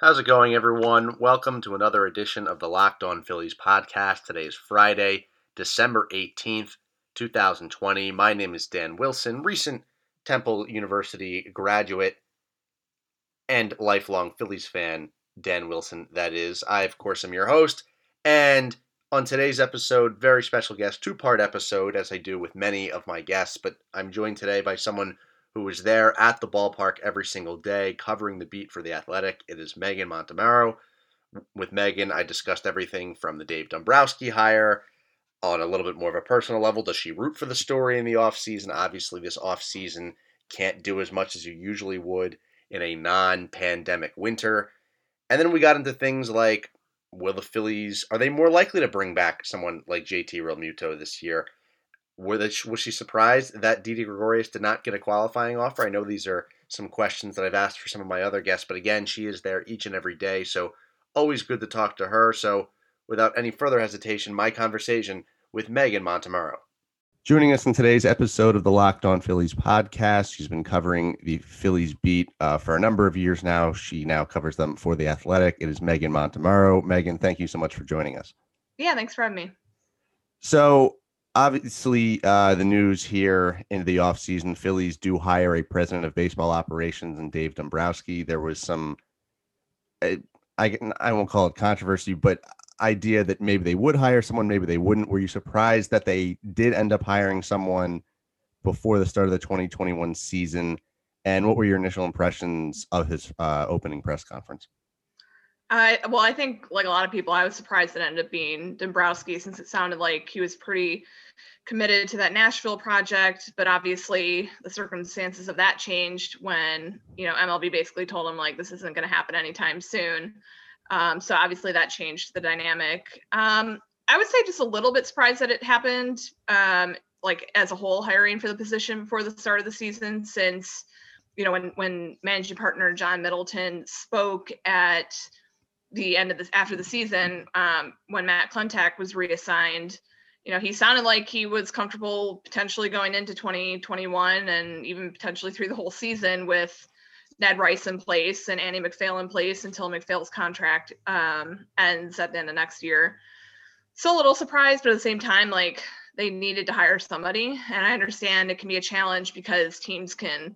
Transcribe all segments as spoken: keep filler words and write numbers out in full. How's it going, everyone? Welcome to another edition of the Locked On Phillies podcast. Today is Friday, December eighteenth, twenty twenty. My name is Dan Wilson, recent Temple University graduate and lifelong Phillies fan, Dan Wilson, that is. I, of course, am your host, and on today's episode, very special guest, two-part episode, as I do with many of my guests, but I'm joined today by someone who is there at the ballpark every single day covering the beat for The Athletic. It is Megan Montemurro. With Megan, I discussed everything from the Dave Dombrowski hire on a little bit more of a personal level. Does she root for the story in the offseason? Obviously, this offseason can't do as much as you usually would in a non-pandemic winter. And then we got into things like, will the Phillies, are they more likely to bring back someone like J T Realmuto this year? Were they, was she surprised that Didi Gregorius did not get a qualifying offer? I know these are some questions that I've asked for some of my other guests, but again, she is there each and every day, so always good to talk to her. So without any further hesitation, my conversation with Megan Montemurro. Joining us in today's episode of the Locked On Phillies podcast, she's been covering the Phillies beat uh, for a number of years now. She now covers them for The Athletic. It is Megan Montemurro. Megan, thank you so much for joining us. Yeah, thanks for having me. So obviously, uh, the news here in the offseason, Phillies do hire a president of baseball operations in Dave Dombrowski. There was some, I, I, I won't call it controversy, but idea that maybe they would hire someone, maybe they wouldn't. Were you surprised that they did end up hiring someone before the start of the twenty twenty-one season? And what were your initial impressions of his uh, opening press conference? I, well, I think like a lot of people, I was surprised it ended up being Dombrowski, since it sounded like he was pretty committed to that Nashville project. But obviously the circumstances of that changed when, you know, M L B basically told him like, this isn't going to happen anytime soon. Um, so obviously that changed the dynamic. Um, I would say just a little bit surprised that it happened, um, like as a whole hiring for the position before the start of the season, since, you know, when, when managing partner John Middleton spoke at the end of this, after the season, um, when Matt Klentak was reassigned, you know, he sounded like he was comfortable potentially going into twenty twenty-one and even potentially through the whole season with Ned Rice in place and Andy MacPhail in place until MacPhail's contract um, ends at the end of next year. So a little surprised, but at the same time, like they needed to hire somebody. And I understand it can be a challenge because teams can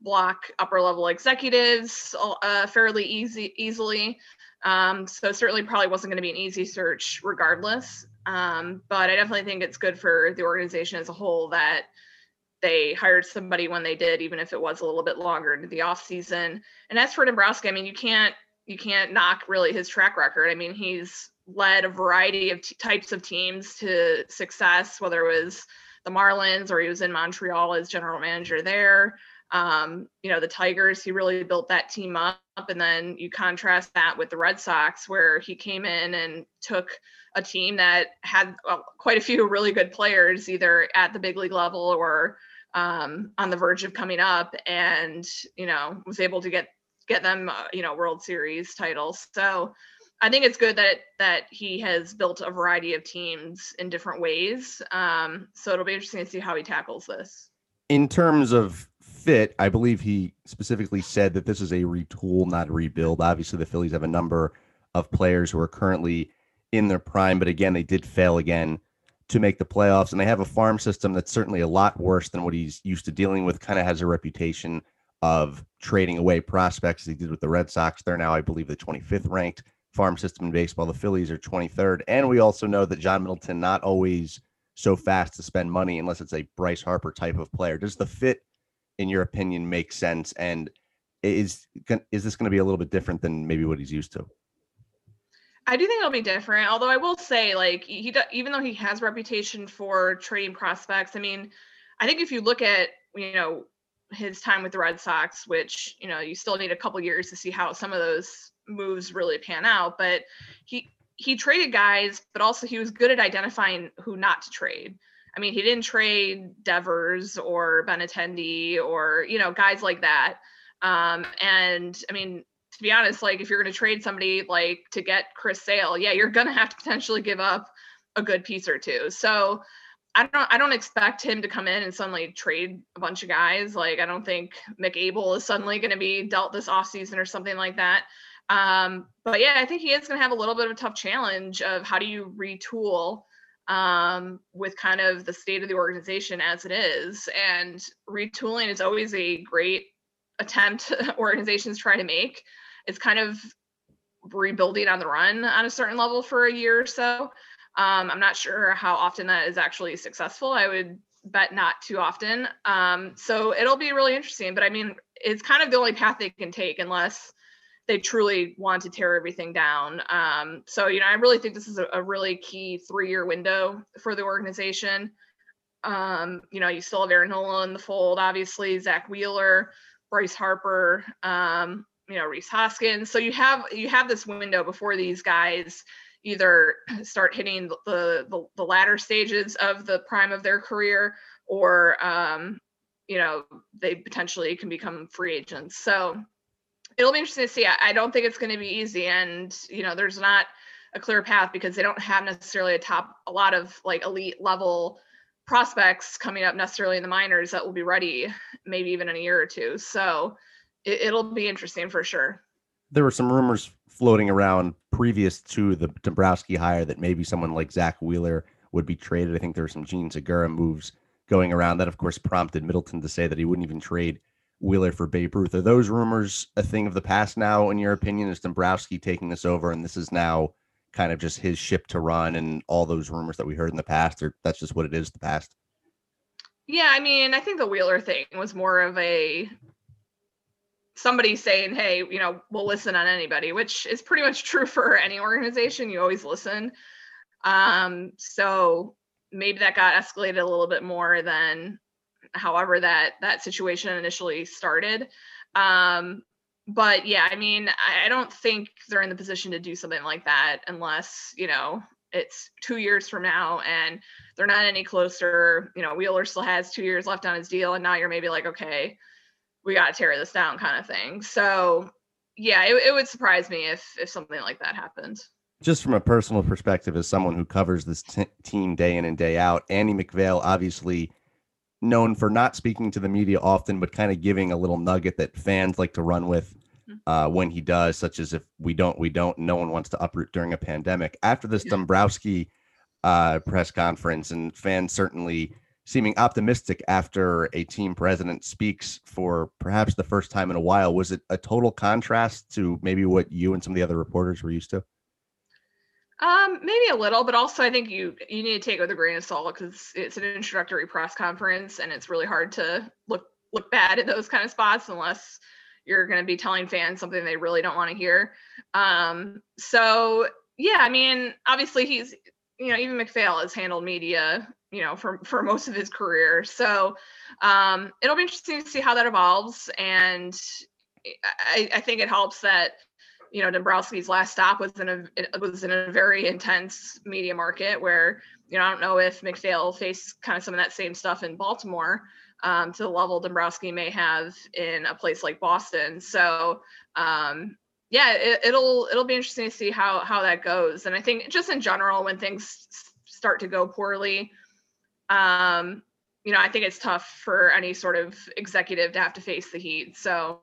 block upper level executives uh, fairly easy, easily. Um, so certainly probably wasn't going to be an easy search regardless. Um, but I definitely think it's good for the organization as a whole that they hired somebody when they did, even if it was a little bit longer into the off season. And as for Dombrowski, I mean, you can't, you can't knock really his track record. I mean, he's led a variety of t- types of teams to success, whether it was the Marlins or he was in Montreal as general manager there. Um, you know, the Tigers, he really built that team up. And then you contrast that with the Red Sox, where he came in and took a team that had well, quite a few really good players, either at the big league level or um, on the verge of coming up, and, you know, was able to get, get them, uh, you know, World Series titles. So I think it's good that, that he has built a variety of teams in different ways. Um, so it'll be interesting to see how he tackles this. In terms of fit, I believe he specifically said that this is a retool, not a rebuild. Obviously, the Phillies have a number of players who are currently in their prime, but again, they did fail again to make the playoffs, and they have a farm system that's certainly a lot worse than what he's used to dealing with. Kind of has a reputation of trading away prospects, as he did with the Red Sox. They're now, I believe, the twenty-fifth ranked farm system in baseball. The Phillies are twenty-third, and we also know that John Middleton not always so fast to spend money unless it's a Bryce Harper type of player. Does the fit, in your opinion, make sense? And is is this going to be a little bit different than maybe what he's used to? I do think it'll be different. Although I will say, like, he even though he has a reputation for trading prospects, I mean, I think if you look at, you know, his time with the Red Sox, which, you know, you still need a couple years to see how some of those moves really pan out, but he he traded guys, but also he was good at identifying who not to trade. I mean, he didn't trade Devers or Benintendi or, you know, guys like that. Um, and I mean, to be honest, like if you're going to trade somebody like to get Chris Sale, yeah, you're going to have to potentially give up a good piece or two. So I don't, I don't expect him to come in and suddenly trade a bunch of guys. Like, I don't think Mick Abel is suddenly going to be dealt this offseason or something like that. Um, but yeah, I think he is going to have a little bit of a tough challenge of how do you retool um, with kind of the state of the organization as it is. And retooling is always a great attempt organizations try to make. It's kind of rebuilding on the run on a certain level for a year or so. Um, I'm not sure how often that is actually successful. I would bet not too often. Um, so it'll be really interesting, but I mean, it's kind of the only path they can take unless they truly want to tear everything down. Um, so, you know, I really think this is a, a really key three-year window for the organization. Um, you know, you still have Aaron Nola in the fold, obviously, Zach Wheeler, Bryce Harper, um, you know, Rhys Hoskins. So you have, you have this window before these guys either start hitting the, the, the latter stages of the prime of their career, or, um, you know, they potentially can become free agents. So it'll be interesting to see. I don't think it's going to be easy. And, you know, there's not a clear path because they don't have necessarily a top, a lot of like elite level prospects coming up necessarily in the minors that will be ready, maybe even in a year or two. So it, it'll be interesting for sure. There were some rumors floating around previous to the Dombrowski hire that maybe someone like Zach Wheeler would be traded. I think there were some Gene Segura moves going around that, of course, prompted Middleton to say that he wouldn't even trade Wheeler for Babe Ruth. Are those rumors a thing of the past now, in your opinion? Is Dombrowski taking this over and this is now kind of just his ship to run, and all those rumors that we heard in the past, or that's just what it is, the past? Yeah, I mean, I think the Wheeler thing was more of a somebody saying, hey, you know, we'll listen on anybody, which is pretty much true for any organization. You always listen. Um, so maybe that got escalated a little bit more than however that, that situation initially started. Um, but yeah, I mean, I, I don't think they're in the position to do something like that unless, you know, it's two years from now and they're not any closer. You know, Wheeler still has two years left on his deal, and now you're maybe like, okay, we got to tear this down kind of thing. So yeah, it, it would surprise me if, if something like that happened. Just from a personal perspective, as someone who covers this t- team day in and day out, Andy MacPhail, obviously known for not speaking to the media often, but kind of giving a little nugget that fans like to run with uh, when he does, such as if we don't, we don't, no one wants to uproot during a pandemic. After this Dombrowski uh, press conference, and fans certainly seeming optimistic after a team president speaks for perhaps the first time in a while, was it a total contrast to maybe what you and some of the other reporters were used to? Um, maybe a little, but also I think you, you need to take it with a grain of salt because it's an introductory press conference and it's really hard to look, look bad at those kind of spots unless you're going to be telling fans something they really don't want to hear. Um, so yeah, I mean, obviously he's, you know, even MacPhail has handled media, you know, for, for most of his career. So um, it'll be interesting to see how that evolves. And I, I think it helps that, you know, Dombrowski's last stop was in a, was in a very intense media market where, you know, I don't know if MacPhail faced kind of some of that same stuff in Baltimore um, to the level Dombrowski may have in a place like Boston. So um, yeah, it, it'll, it'll be interesting to see how, how that goes. And I think just in general, when things start to go poorly, um, you know, I think it's tough for any sort of executive to have to face the heat. So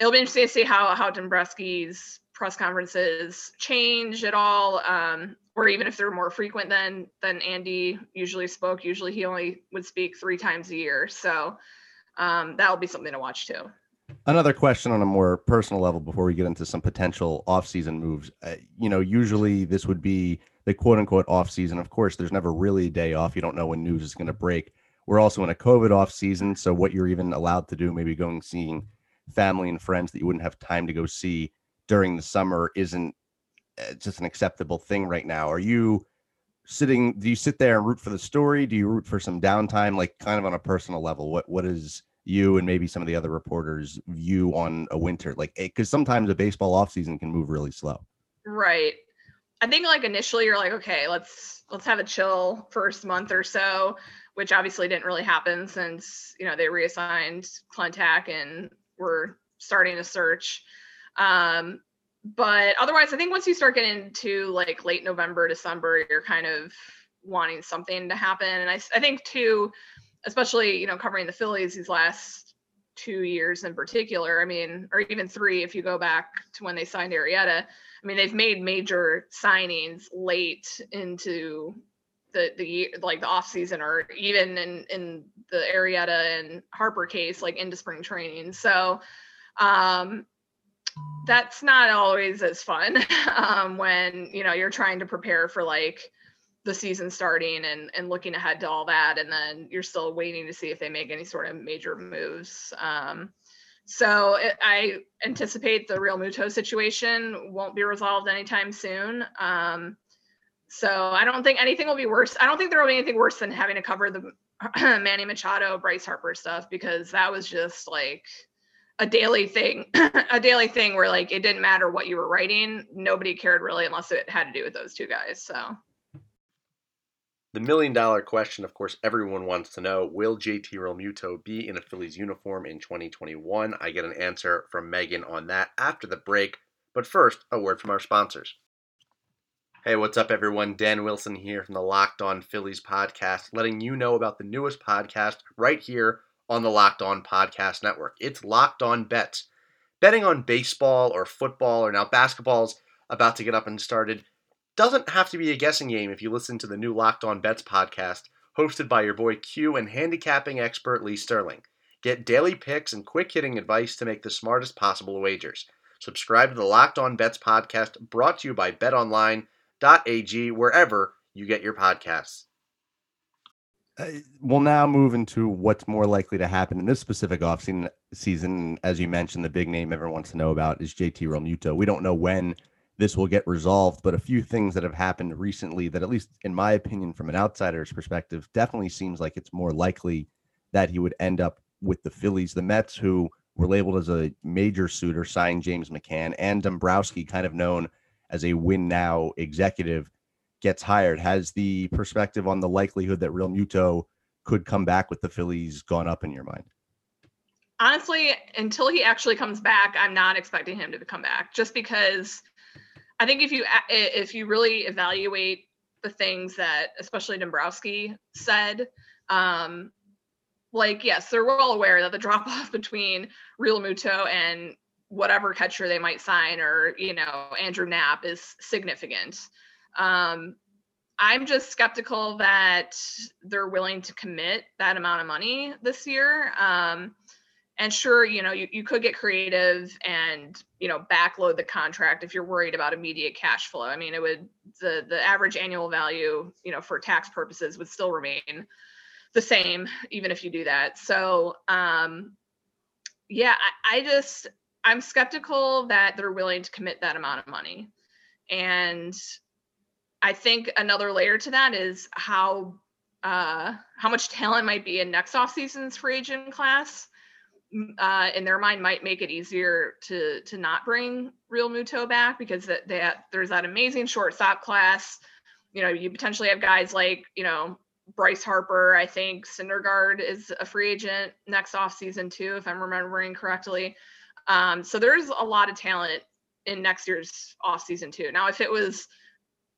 it'll be interesting to see how, how Dombrowski's press conferences change at all, um, or even if they're more frequent than than Andy usually spoke. Usually he only would speak three times a year. So um, that'll be something to watch too. Another question on a more personal level before we get into some potential offseason moves. Uh, you know, usually this would be the quote unquote offseason. Of course, there's never really a day off. You don't know when news is going to break. We're also in a COVID offseason. So what you're even allowed to do, maybe going seeing family and friends that you wouldn't have time to go see during the summer, isn't just an acceptable thing right now. Are you sitting, do you sit there and root for the story? Do you root for some downtime, like kind of on a personal level? What, what is you and maybe some of the other reporters view on a winter? Like, because sometimes a baseball offseason can move really slow. Right. I think like initially you're like, okay, let's, let's have a chill first month or so, which obviously didn't really happen since, you know, they reassigned Klentak and we're starting a search. Um, but otherwise, I think once you start getting into like late November, December, you're kind of wanting something to happen. And I, I think too, especially, you know, covering the Phillies these last two years in particular, I mean, or even three, if you go back to when they signed Arrieta, I mean, they've made major signings late into the, the year, like the off season, or even in, in the Arrieta and Harper case, like into spring training. So um, that's not always as fun um, when, you know, you're trying to prepare for like the season starting and, and looking ahead to all that. And then you're still waiting to see if they make any sort of major moves. Um, so it, I anticipate the Realmuto situation won't be resolved anytime soon. Um, so I don't think anything will be worse. I don't think there will be anything worse than having to cover the Manny Machado, Bryce Harper stuff, because that was just like a daily thing, a daily thing where like, it didn't matter what you were writing. Nobody cared really, unless it had to do with those two guys. So the million dollar question, of course, everyone wants to know, will J T Realmuto be in a Phillies uniform in twenty twenty-one? I get an answer from Megan on that after the break. But first, a word from our sponsors. Hey, what's up, everyone? Dan Wilson here from the Locked On Phillies podcast, letting you know about the newest podcast right here on the Locked On Podcast Network. It's Locked On Bets. Betting on baseball or football, or now basketball's about to get up and started, doesn't have to be a guessing game if you listen to the new Locked On Bets podcast, hosted by your boy Q and handicapping expert Lee Sterling. Get daily picks and quick hitting advice to make the smartest possible wagers. Subscribe to the Locked On Bets podcast, brought to you by bet online dot a g, wherever you get your podcasts. Uh, we'll now move into what's more likely to happen in this specific offseason season. As you mentioned, the big name everyone wants to know about is J T Realmuto. We don't know when this will get resolved, but a few things that have happened recently that, at least in my opinion, from an outsider's perspective, definitely seems like it's more likely that he would end up with the Phillies. The Mets, who were labeled as a major suitor, signed James McCann, and Dombrowski, kind of known as a win now executive, gets hired. Has the perspective on the likelihood that Realmuto could come back with the Phillies gone up in your mind? Honestly, until he actually comes back, I'm not expecting him to come back, just because I think if you if you really evaluate the things that especially Dombrowski said, um, like, yes, they're well aware that the drop off between Realmuto and whatever catcher they might sign, or, you know, Andrew Knapp, is significant. Um, I'm just skeptical that they're willing to commit that amount of money this year. Um, and sure, you know, you, you could get creative and, you know, backload the contract if you're worried about immediate cash flow. I mean, it would, the, the average annual value, you know, for tax purposes would still remain the same, even if you do that. So, um, yeah, I, I just, I'm skeptical that they're willing to commit that amount of money. And I think another layer to that is how uh, how much talent might be in next offseason's free agent class. Uh, in their mind, might make it easier to to not bring Realmuto back, because that, that there's that amazing shortstop class. You know, you potentially have guys like, you know, Bryce Harper. I think Syndergaard is a free agent next offseason too, if I'm remembering correctly. Um, so there's a lot of talent in next year's offseason too. Now, if it was,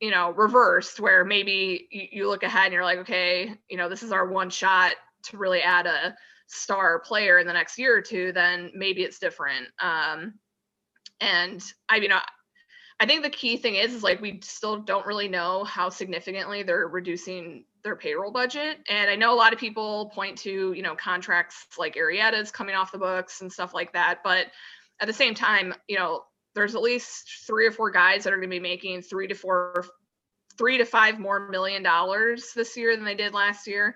you know, reversed, where maybe you, you look ahead and you're like, okay, you know, this is our one shot to really add a star player in the next year or two, then maybe it's different. Um, and I, you know, I think the key thing is, is like, we still don't really know how significantly they're reducing their payroll budget. And I know a lot of people point to, you know, contracts like Arrieta's coming off the books and stuff like that. But at the same time, you know, there's at least three or four guys that are going to be making three to four, three to five more million dollars this year than they did last year.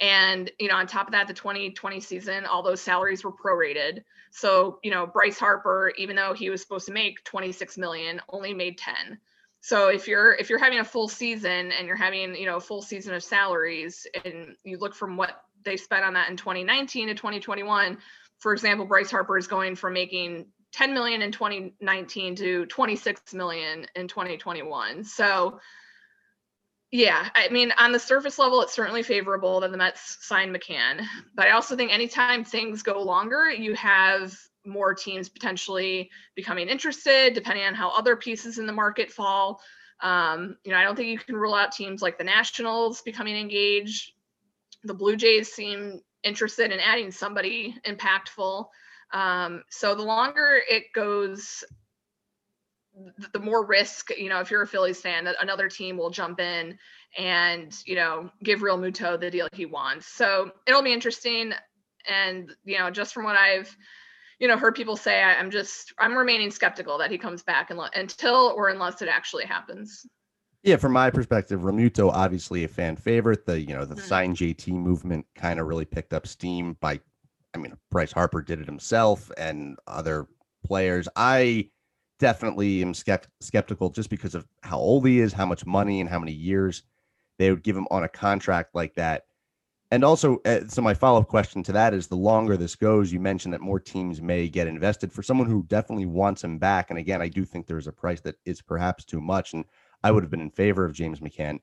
And, you know, on top of that, the twenty twenty season, all those salaries were prorated. So, you know, Bryce Harper, even though he was supposed to make twenty-six million, only made ten. So if you're, if you're having a full season and you're having, you know, a full season of salaries, and you look from what they spent on that in twenty nineteen to twenty twenty-one, for example, Bryce Harper is going from making ten million in twenty nineteen to twenty-six million in twenty twenty-one. So, yeah, I mean, on the surface level, it's certainly favorable that the Mets signed McCann. But I also think anytime things go longer, you have more teams potentially becoming interested, depending on how other pieces in the market fall. Um, you know, I don't think you can rule out teams like the Nationals becoming engaged. The Blue Jays seem interested in adding somebody impactful. Um, so the longer it goes, the more risk, you know, if you're a Phillies fan, that another team will jump in and, you know, give Realmuto the deal he wants. So it'll be interesting. And, you know, just from what I've, you know, heard people say, I, I'm just, I'm remaining skeptical that he comes back unless, until, or unless it actually happens. Yeah. From my perspective, Realmuto, obviously a fan favorite, the, you know, the mm-hmm. sign J T movement kind of really picked up steam by, I mean, Bryce Harper did it himself and other players. I, Definitely am skept- skeptical just because of how old he is, how much money and how many years they would give him on a contract like that. And also, uh, so my follow-up question to that is, the longer this goes, you mentioned that more teams may get invested for someone who definitely wants him back. And again, I do think there's a price that is perhaps too much, and I would have been in favor of James McCann.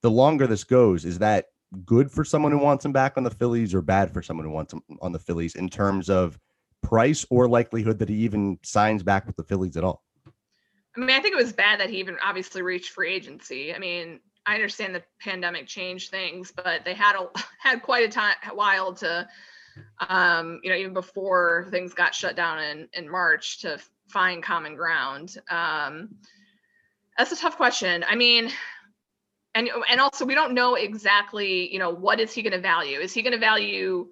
The longer this goes, is that good for someone who wants him back on the Phillies, or bad for someone who wants him on the Phillies in terms of price or likelihood that he even signs back with the Phillies at all? I mean, I think it was bad that he even obviously reached free agency. I mean, I understand the pandemic changed things, but they had a had quite a time a while to, um, you know, even before things got shut down in, in March, to find common ground. Um, that's a tough question. I mean, and and also we don't know exactly, you know, what is he going to value? Is he going to value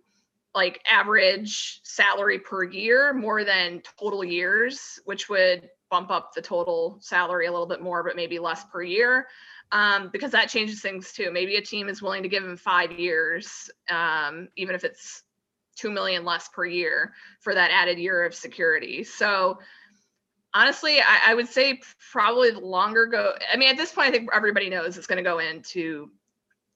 like average salary per year more than total years, which would bump up the total salary a little bit more, but maybe less per year, um, because that changes things too. Maybe a team is willing to give him five years, um, even if it's two million dollars less per year, for that added year of security. So honestly, I, I would say probably the longer go, I mean, at this point, I think everybody knows it's going to go into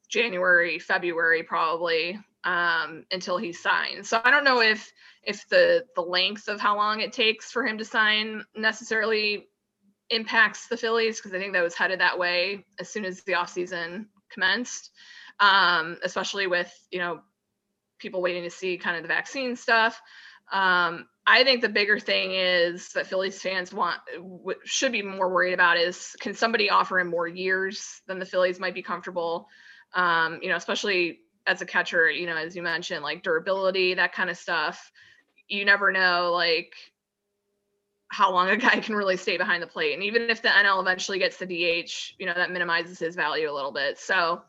January, February, probably, um, until he signs. So I don't know if, if the, the length of how long it takes for him to sign necessarily impacts the Phillies, because I think that was headed that way as soon as the offseason commenced, um, especially with, you know, people waiting to see kind of the vaccine stuff. Um, I think the bigger thing is that Phillies fans want, w- should be more worried about is, can somebody offer him more years than the Phillies might be comfortable? Um, you know, especially as a catcher, you know, as you mentioned, like durability, that kind of stuff. You never know, like, how long a guy can really stay behind the plate. And even if the N L eventually gets the D H, you know, that minimizes his value a little bit. So,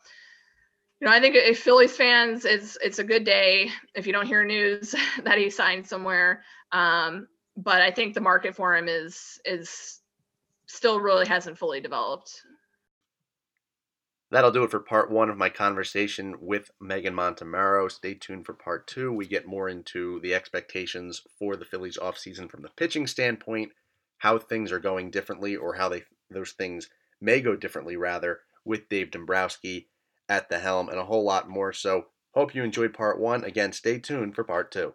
you know, I think if Phillies fans, it's, it's a good day if you don't hear news that he signed somewhere. Um, but I think the market for him is, is still really hasn't fully developed. That'll do it for part one of my conversation with Megan Montemurro. Stay tuned for part two. We get more into the expectations for the Phillies offseason from the pitching standpoint, how things are going differently, or how they those things may go differently, rather, with Dave Dombrowski at the helm, and a whole lot more. So hope you enjoyed part one. Again, stay tuned for part two.